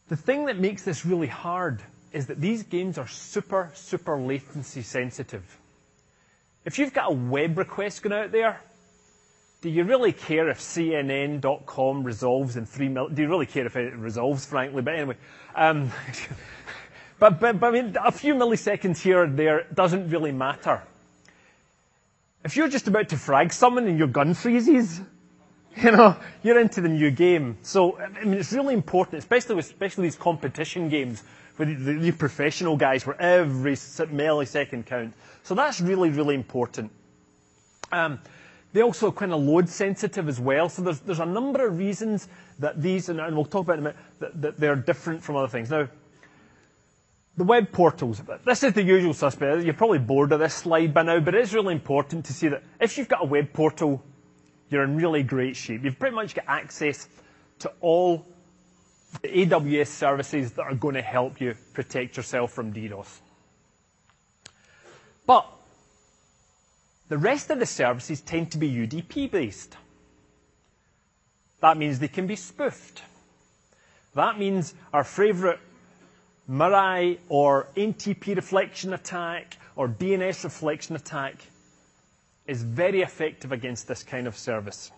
The thing that makes this really hard is that these games are super, super latency sensitive. If you've got a web request going out there, do you really care if C N N dot com resolves in three mil? Do you really care if it resolves, frankly? But anyway, um, but, but, but I mean, a few milliseconds here or there doesn't really matter. If you're just about to frag someone and your gun freezes, you know, you're into the new game. So, I mean, it's really important, especially with especially these competition games, with the professional guys where every millisecond counts. So that's really, really important. Um, they're also kind of load sensitive as well. So there's, there's a number of reasons that these, and, and we'll talk about in a minute, that, that they're different from other things. Now, the web portals. This is the usual suspect. You're probably bored of this slide by now, but it is really important to see that if you've got a web portal, you're in really great shape. You've pretty much got access to all the A W S services that are going to help you protect yourself from DDoS. But the rest of the services tend to be U D P based. That means they can be spoofed. That means our favorite Mirai or N T P reflection attack or D N S reflection attack is very effective against this kind of service.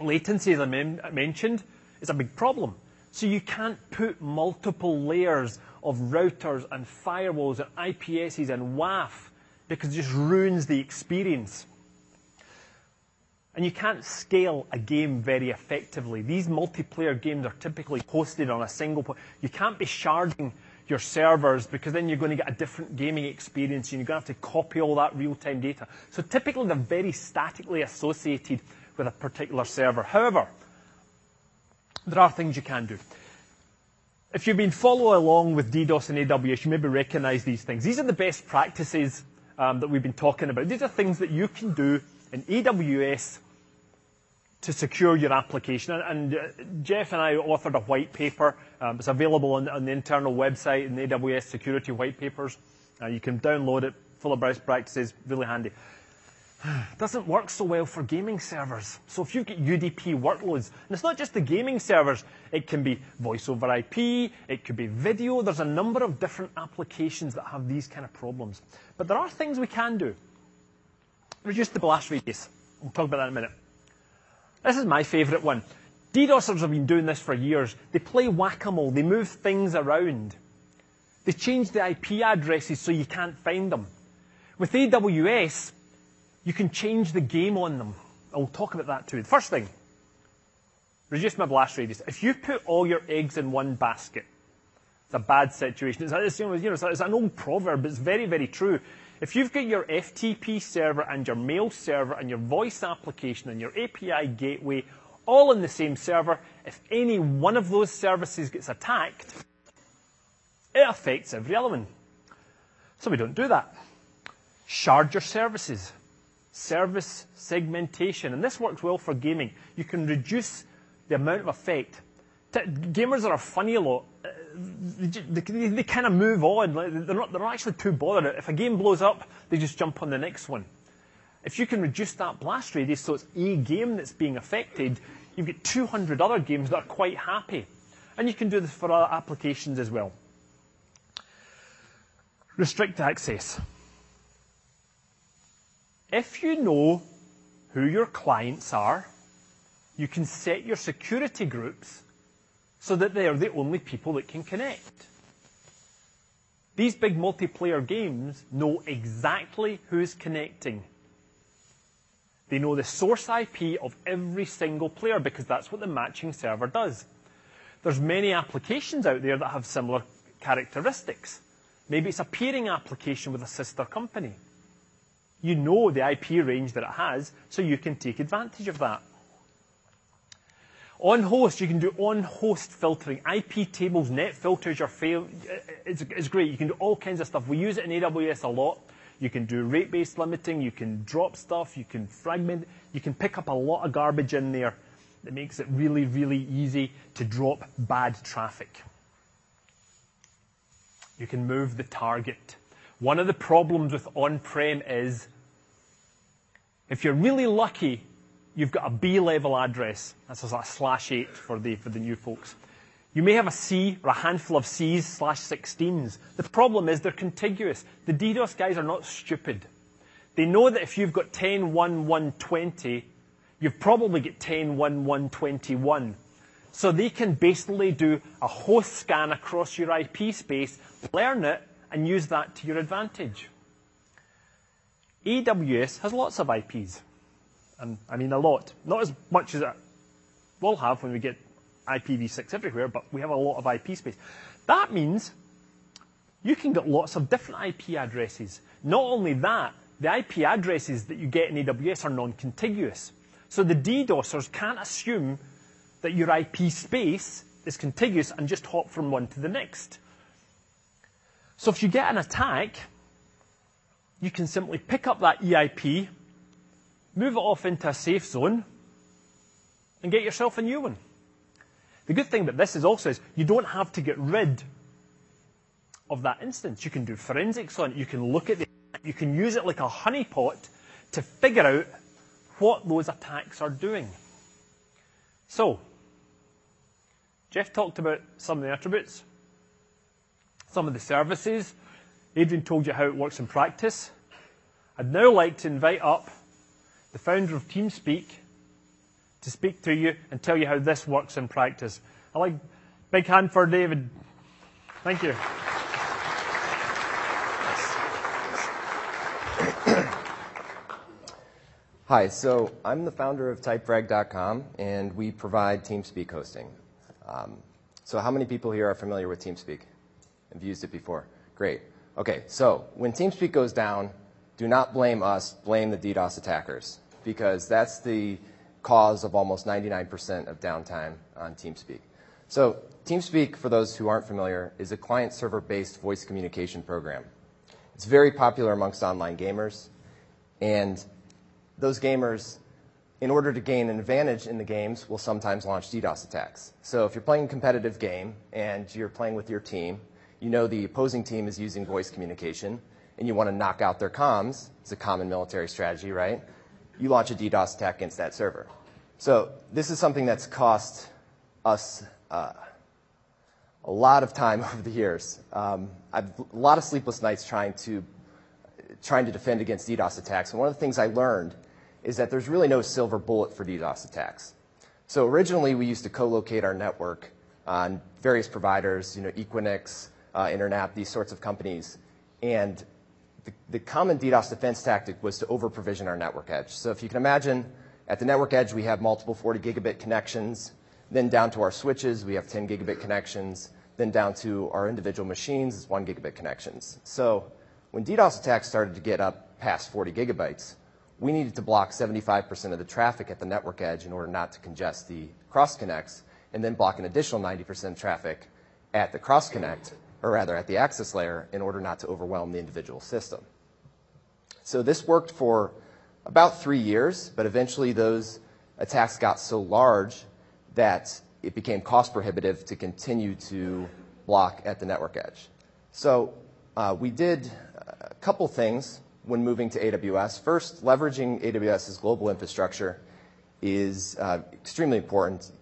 Latency, as I mentioned, is a big problem. So you can't put multiple layers of routers and firewalls and I P Ss and W A F because it just ruins the experience. And you can't scale a game very effectively. These multiplayer games are typically hosted on a single point. You can't be sharding your servers because then you're going to get a different gaming experience and you're going to have to copy all that real-time data. So typically they're very statically associated with a particular server. However, there are things you can do. If you've been following along with DDoS and A W S, you maybe recognize these things. These are the best practices um, that we've been talking about. These are things that you can do in A W S to secure your application. And, and uh, Jeff and I authored a white paper. Um, it's available on, on the internal website in the A W S security white papers. Uh, you can download it, full of best practices, really handy. Doesn't work so well for gaming servers. So if you get U D P workloads, and it's not just the gaming servers, it can be voice over I P, it could be video. There's a number of different applications that have these kind of problems. But there are things we can do. Reduce the blast radius. We'll talk about that in a minute. This is my favourite one. DDoSers have been doing this for years. They play whack-a-mole. They move things around. They change the I P addresses so you can't find them. With A W S, you can change the game on them. I'll talk about that too. The first thing, reduce my blast radius. If you put all your eggs in one basket, it's a bad situation. It's, it's, you know, it's, it's an old proverb, but it's very, very true. If you've got your F T P server and your mail server and your voice application and your A P I gateway all in the same server, if any one of those services gets attacked, it affects every element. So we don't do that. Shard your services. Service segmentation, and this works well for gaming. You can reduce the amount of effect. T gamers are a funny lot. Uh, they, they, they kind of move on. Like, they're not, they're not actually too bothered. If a game blows up, they just jump on the next one. If you can reduce that blast radius so it's a game that's being affected, you've got two hundred other games that are quite happy. And you can do this for other applications as well. Restrict access. If you know who your clients are, you can set your security groups so that they are the only people that can connect. These big multiplayer games know exactly who's connecting. They know the source I P of every single player because that's what the matching server does. There's many applications out there that have similar characteristics. Maybe it's a peering application with a sister company. you know the I P range that it has, so you can take advantage of that. On-host, you can do on-host filtering. I P tables, net filters, your fail, it's, it's great. You can do all kinds of stuff. We use it in A W S a lot. You can do rate-based limiting. You can drop stuff. You can fragment. You can pick up a lot of garbage in there that makes it really, really easy to drop bad traffic. You can move the target. One of the problems with on-prem is if you're really lucky, you've got a B-level address. That's a slash eight for the, for the new folks. You may have a C or a handful of Cs slash sixteens. The problem is they're contiguous. The DDoS guys are not stupid. They know that if you've got ten one one twenty, you've probably got ten one one twenty-one. So they can basically do a host scan across your I P space, learn it, and use that to your advantage. A W S has lots of I Ps. And I mean a lot. Not as much as we'll have when we get I P v six everywhere, but we have a lot of I P space. That means you can get lots of different I P addresses. Not only that, the I P addresses that you get in A W S are non-contiguous. So the DDoSers can't assume that your I P space is contiguous and just hop from one to the next. So if you get an attack, you can simply pick up that E I P, move it off into a safe zone, and get yourself a new one. The good thing about this is also is you don't have to get rid of that instance. You can do forensics on it. You can look at the attack. You can use it like a honeypot to figure out what those attacks are doing. So, Jeff talked about some of the attributes, some of the services. Adrian told you how it works in practice. I'd now like to invite up the founder of TeamSpeak to speak to you and tell you how this works in practice. I like big hand for David. Thank you. Hi, so I'm the founder of Typefrag dot com, and we provide TeamSpeak hosting. Um, so how many people here are familiar with TeamSpeak? Have used it before? Great. Okay, so when TeamSpeak goes down, do not blame us, blame the DDoS attackers, because that's the cause of almost ninety-nine percent of downtime on TeamSpeak. So TeamSpeak, for those who aren't familiar, is a client-server-based voice communication program. It's very popular amongst online gamers, and those gamers, in order to gain an advantage in the games, will sometimes launch DDoS attacks. So if you're playing a competitive game and you're playing with your team, you know the opposing team is using voice communication, and you want to knock out their comms. It's a common military strategy, right? You launch a DDoS attack against that server. So this is something that's cost us uh, a lot of time over the years. Um, I've a lot of sleepless nights trying to trying to defend against DDoS attacks. And one of the things I learned is that there's really no silver bullet for DDoS attacks. So originally we used to co-locate our network on various providers, you know, Equinix, uh, Internap, these sorts of companies, and The, the common DDoS defense tactic was to over-provision our network edge. So if you can imagine, at the network edge, we have multiple forty gigabit connections. Then down to our switches, we have ten gigabit connections. Then down to our individual machines, it's one gigabit connections. So when DDoS attacks started to get up past forty gigabytes, we needed to block seventy-five percent of the traffic at the network edge in order not to congest the cross-connects, and then block an additional ninety percent traffic at the cross-connect, or rather at the access layer, in order not to overwhelm the individual system. So this worked for about three years, but eventually those attacks got so large that it became cost prohibitive to continue to block at the network edge. So uh, we did a couple things when moving to A W S. First, leveraging AWS's global infrastructure is uh, extremely important.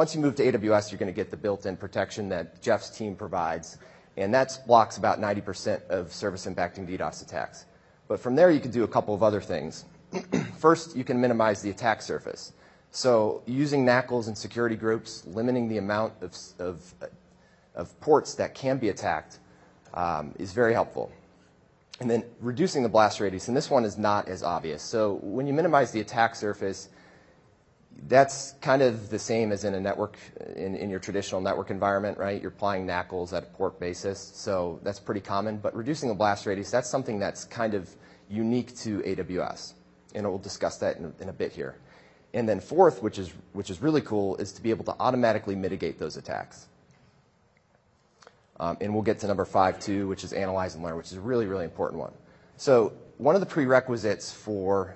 Once you move to A W S, you're going to get the built-in protection that Jeff's team provides, and that blocks about ninety percent of service-impacting DDoS attacks. But from there, you can do a couple of other things. First, you can minimize the attack surface. So using N A C Ls and security groups, limiting the amount of, of, of ports that can be attacked um, is very helpful. And then reducing the blast radius, and this one is not as obvious. So when you minimize the attack surface, that's kind of the same as in a network, in, in your traditional network environment, right? You're applying N A C Ls at a port basis, so that's pretty common. But reducing the blast radius, that's something that's kind of unique to A W S, and we'll discuss that in, in a bit here. And then fourth, which is, which is really cool, is to be able to automatically mitigate those attacks. Um, and we'll get to number five too, which is analyze and learn, which is a really, really important one. So one of the prerequisites for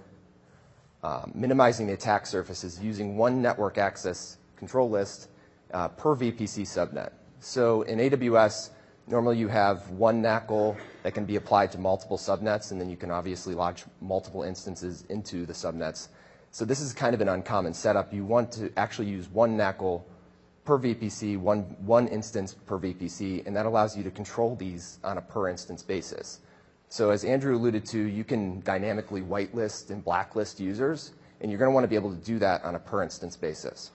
um, minimizing the attack surface is using one network access control list uh, per V P C subnet. So in A W S, normally you have one N A C L that can be applied to multiple subnets, and then you can obviously launch multiple instances into the subnets. So this is kind of an uncommon setup. You want to actually use one N A C L per V P C, one, one instance per V P C, and that allows you to control these on a per instance basis. So as Andrew alluded to, you can dynamically whitelist and blacklist users, and you're going to want to be able to do that on a per instance basis.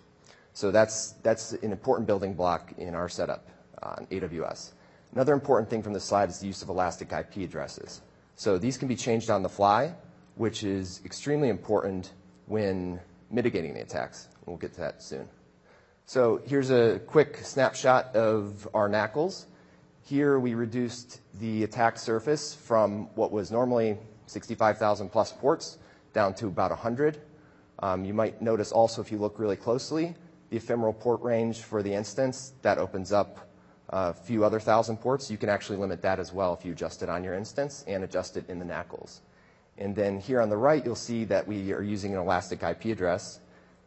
So that's, that's an important building block in our setup on A W S. Another important thing from this slide is the use of elastic I P addresses. So these can be changed on the fly, which is extremely important when mitigating the attacks. We'll get to that soon. So here's a quick snapshot of our N A C Ls. Here we reduced the attack surface from what was normally sixty-five thousand plus ports down to about one hundred. Um, you might notice also, if you look really closely, the ephemeral port range for the instance, that opens up a few other thousand ports. You can actually limit that as well if you adjust it on your instance and adjust it in the N A C Ls. And then here on the right, you'll see that we are using an elastic I P address.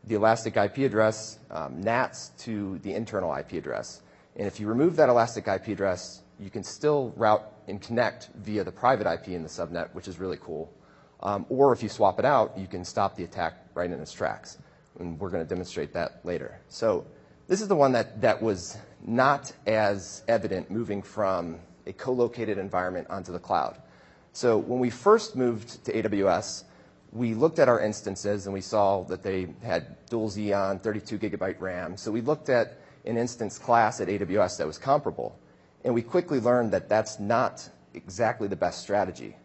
The elastic I P address um, nats to the internal I P address. And if you remove that elastic I P address, you can still route and connect via the private I P in the subnet, which is really cool. Um, or if you swap it out, you can stop the attack right in its tracks. And we're going to demonstrate that later. So this is the one that, that was not as evident moving from a co-located environment onto the cloud. So when we first moved to A W S, we looked at our instances and we saw that they had dual Xeon, thirty-two gigabyte RAM. So we looked at an instance class at A W S that was comparable. And we quickly learned that that's not exactly the best strategy.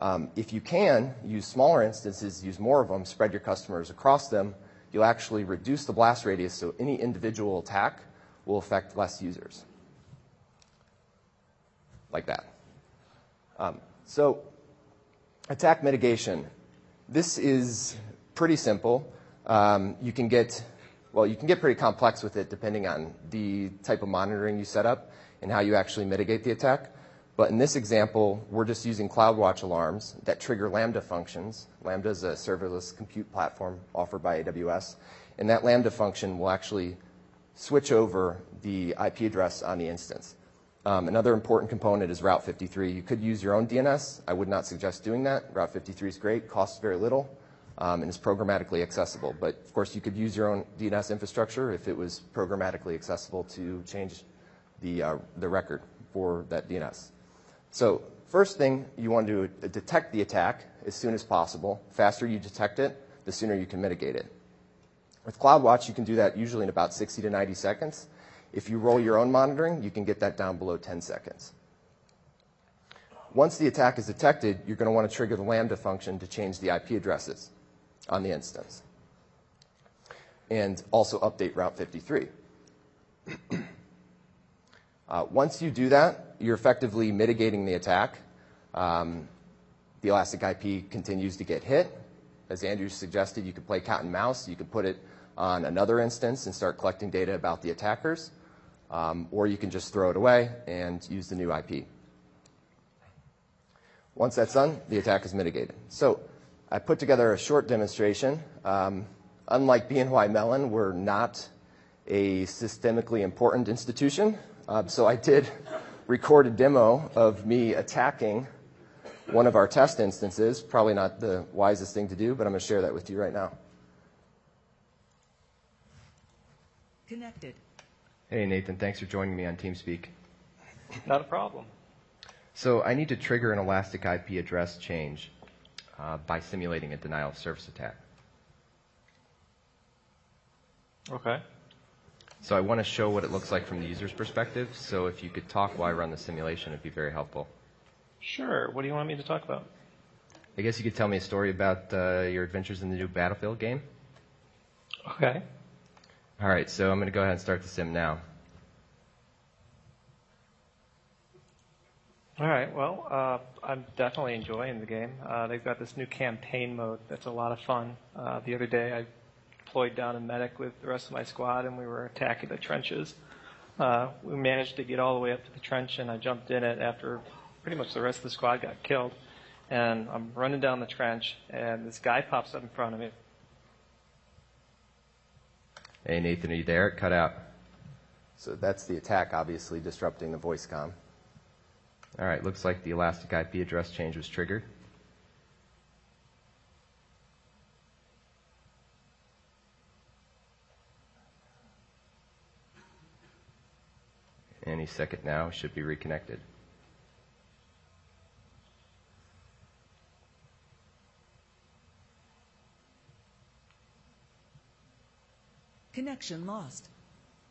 Um, if you can use smaller instances, use more of them, spread your customers across them, you'll actually reduce the blast radius so any individual attack will affect less users. Like that. Um, So attack mitigation, this is pretty simple. Um, you can get, well, you can get pretty complex with it depending on the type of monitoring you set up and how you actually mitigate the attack. But in this example, we're just using CloudWatch alarms that trigger Lambda functions. Lambda is a serverless compute platform offered by A W S. And that Lambda function will actually switch over the I P address on the instance. Um, another important component is Route fifty-three. You could use your own D N S. I would not suggest doing that. Route fifty-three is great, costs very little, um, and is programmatically accessible. But, of course, you could use your own D N S infrastructure if it was programmatically accessible to change the, uh, the record for that D N S. So first thing, you want to detect the attack as soon as possible. The faster you detect it, the sooner you can mitigate it. With CloudWatch, you can do that usually in about sixty to ninety seconds. If you roll your own monitoring, you can get that down below ten seconds. Once the attack is detected, you're going to want to trigger the Lambda function to change the I P addresses on the instance. And also update Route fifty-three. uh, once you do that, you're effectively mitigating the attack. Um, the elastic I P continues to get hit. As Andrew suggested, you could play cat and mouse. You could put it on another instance and start collecting data about the attackers. Um, or you can just throw it away and use the new I P. Once that's done, the attack is mitigated. So I put together a short demonstration. Um, unlike B N Y Mellon, we're not a systemically important institution. Uh, so I did record a demo of me attacking one of our test instances. Probably not the wisest thing to do, but I'm going to share that with you right now. Connected. Hey, Nathan, thanks for joining me on TeamSpeak. Not a problem. So I need to trigger an elastic I P address change uh, by simulating a denial of service attack. Okay. So I want to show what it looks like from the user's perspective. So if you could talk while I run the simulation, it'd be very helpful. Sure. What do you want me to talk about? I guess you could tell me a story about uh, your adventures in the new Battlefield game. Okay. All right, so I'm going to go ahead and start the sim now. All right. Well, uh, I'm definitely enjoying the game. Uh, they've got this new campaign mode that's a lot of fun. Uh, the other day, I deployed down in Medic with the rest of my squad, and we were attacking the trenches. Uh, we managed to get all the way up to the trench, and I jumped in it after pretty much the rest of the squad got killed. And I'm running down the trench, and this guy pops up in front of me. Hey, Nathan, are you there? It cut out. So that's the attack, obviously, disrupting the voice comm. All right, looks like the elastic I P address change was triggered. Any second now, should be reconnected. Connection lost.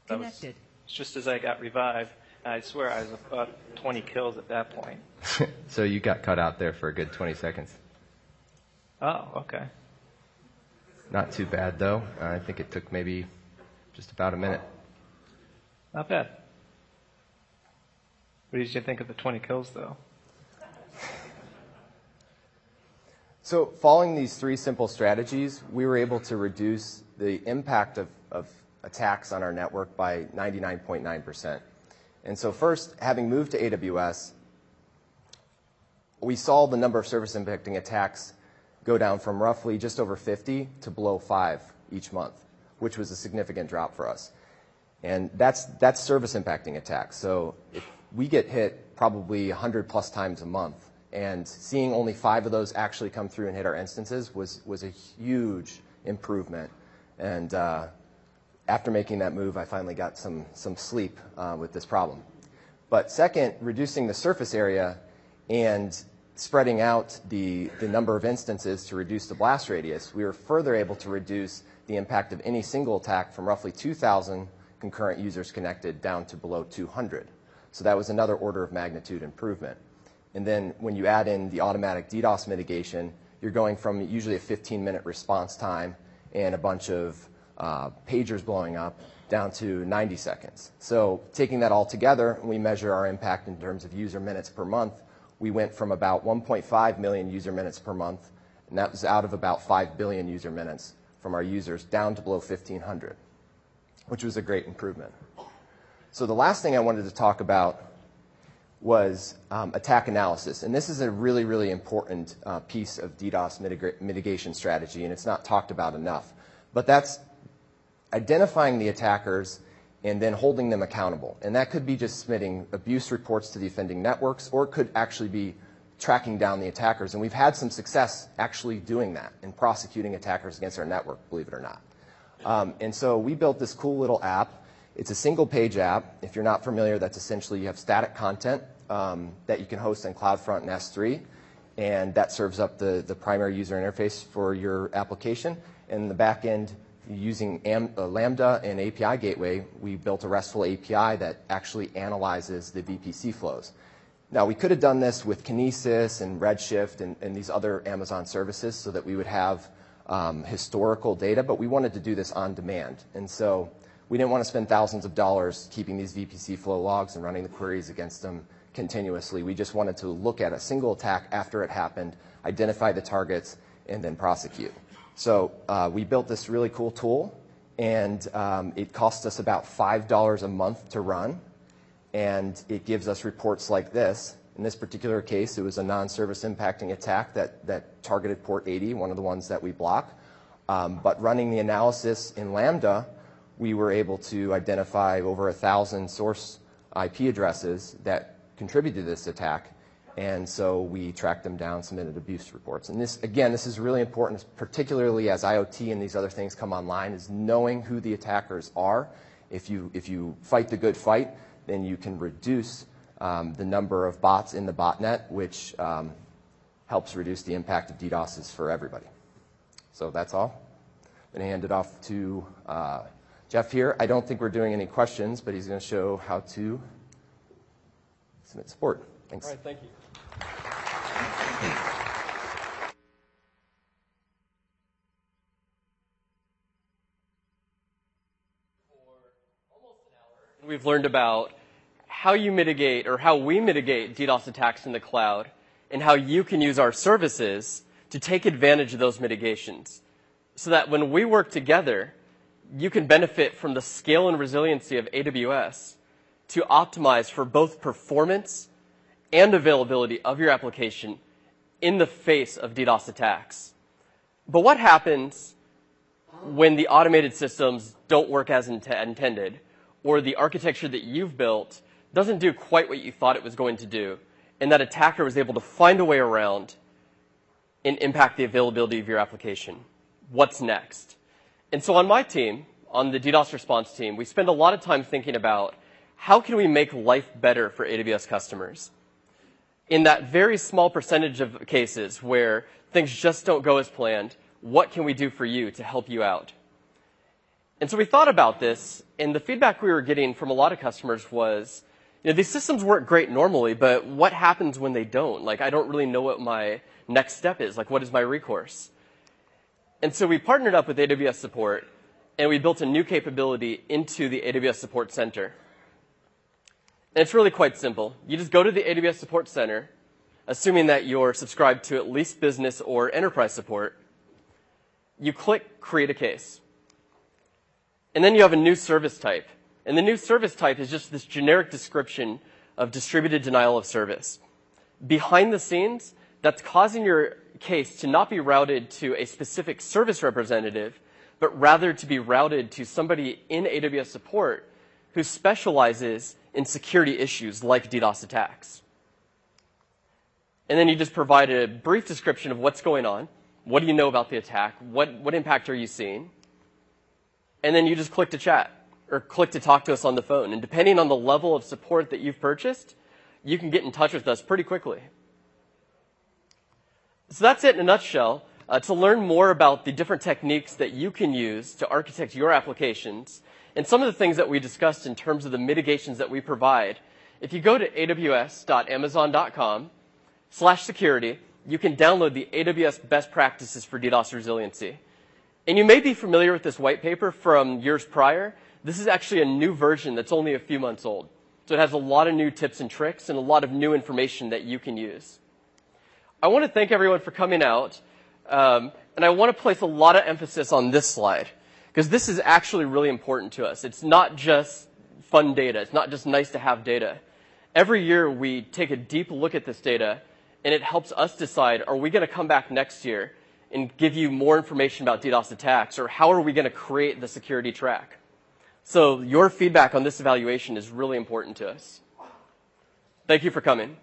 Connected. Was just as I got revived. I swear I was about twenty kills at that point. So you got cut out there for a good twenty seconds. Oh, okay. Not too bad, though. I think it took maybe just about a minute. Not bad. What did you think of the twenty kills, though? So following these three simple strategies, we were able to reduce the impact of, of attacks on our network by ninety-nine point nine percent. And so first, having moved to A W S, we saw the number of service-impacting attacks go down from roughly just over fifty to below five each month, which was a significant drop for us. And that's, that's service-impacting attacks. So if we get hit probably one hundred plus times a month, and seeing only five of those actually come through and hit our instances was, was a huge improvement. And uh, after making that move, I finally got some, some sleep uh, with this problem. But second, reducing the surface area and spreading out the, the number of instances to reduce the blast radius, we were further able to reduce the impact of any single attack from roughly two thousand concurrent users connected down to below two hundred. So that was another order of magnitude improvement. And then when you add in the automatic DDoS mitigation, you're going from usually a fifteen minute response time and a bunch of uh, pagers blowing up down to ninety seconds. So taking that all together, we measure our impact in terms of user minutes per month. We went from about one point five million user minutes per month, and that was out of about five billion user minutes from our users down to below fifteen hundred, which was a great improvement. So the last thing I wanted to talk about was um, attack analysis. And this is a really, really important uh, piece of DDoS mitig mitigation strategy, and it's not talked about enough. But that's identifying the attackers and then holding them accountable. And that could be just submitting abuse reports to the offending networks, or it could actually be tracking down the attackers. And we've had some success actually doing that and prosecuting attackers against our network, believe it or not. Um, and so we built this cool little app. It's a single-page app. If you're not familiar, that's essentially you have static content um, that you can host on CloudFront and S three, and that serves up the, the primary user interface for your application. And in the back end, using Am uh, Lambda and A P I Gateway, we built a RESTful A P I that actually analyzes the V P C flows. Now, we could have done this with Kinesis and Redshift and, and these other Amazon services so that we would have um, historical data, but we wanted to do this on demand. And so we didn't want to spend thousands of dollars keeping these V P C flow logs and running the queries against them continuously. We just wanted to look at a single attack after it happened, identify the targets, and then prosecute. So uh, we built this really cool tool, and um, it cost us about five dollars a month to run, and it gives us reports like this. In this particular case, it was a non-service impacting attack that, that targeted port eighty, one of the ones that we block. Um, but running the analysis in Lambda, we were able to identify over one thousand source I P addresses that contributed to this attack, and so we tracked them down, submitted abuse reports. And this, again, this is really important, particularly as IoT and these other things come online, is knowing who the attackers are. If you, if you fight the good fight, then you can reduce um, the number of bots in the botnet, which um, helps reduce the impact of DDoSes for everybody. So that's all. I'm going to hand it off to uh, Jeff here. I don't think we're doing any questions, but he's going to show how to submit support. Thanks. All right, thank you. We've learned about how you mitigate or how we mitigate DDoS attacks in the cloud and how you can use our services to take advantage of those mitigations so that when we work together, you can benefit from the scale and resiliency of A W S to optimize for both performance and availability of your application in the face of DDoS attacks. But what happens when the automated systems don't work as int- intended, or the architecture that you've built doesn't do quite what you thought it was going to do, and that attacker was able to find a way around and impact the availability of your application? What's next? And so on my team, on the DDoS response team, we spend a lot of time thinking about how can we make life better for A W S customers? In that very small percentage of cases where things just don't go as planned, what can we do for you to help you out? And so we thought about this, and the feedback we were getting from a lot of customers was, you know, these systems work great normally, but what happens when they don't? Like, I don't really know what my next step is. Like, what is my recourse? And so we partnered up with A W S Support, and we built a new capability into the A W S Support Center. And it's really quite simple. You just go to the A W S Support Center, assuming that you're subscribed to at least business or enterprise support. You click Create a Case. And then you have a new service type. And the new service type is just this generic description of distributed denial of service. Behind the scenes, that's causing your case to not be routed to a specific service representative, but rather to be routed to somebody in A W S Support who specializes in security issues like DDoS attacks. And then you just provide a brief description of what's going on. What do you know about the attack? What, what impact are you seeing? And then you just click to chat or click to talk to us on the phone. And depending on the level of support that you've purchased, you can get in touch with us pretty quickly. So that's it in a nutshell. Uh, to learn more about the different techniques that you can use to architect your applications, and some of the things that we discussed in terms of the mitigations that we provide, if you go to A W S dot amazon dot com slash security, you can download the A W S Best Practices for DDoS Resiliency. And you may be familiar with this white paper from years prior. This is actually a new version that's only a few months old. So it has a lot of new tips and tricks and a lot of new information that you can use. I want to thank everyone for coming out. Um, and I want to place a lot of emphasis on this slide, because this is actually really important to us. It's not just fun data. It's not just nice to have data. Every year we take a deep look at this data, and it helps us decide, are we going to come back next year and give you more information about DDoS attacks, or how are we going to create the security track? So your feedback on this evaluation is really important to us. Thank you for coming.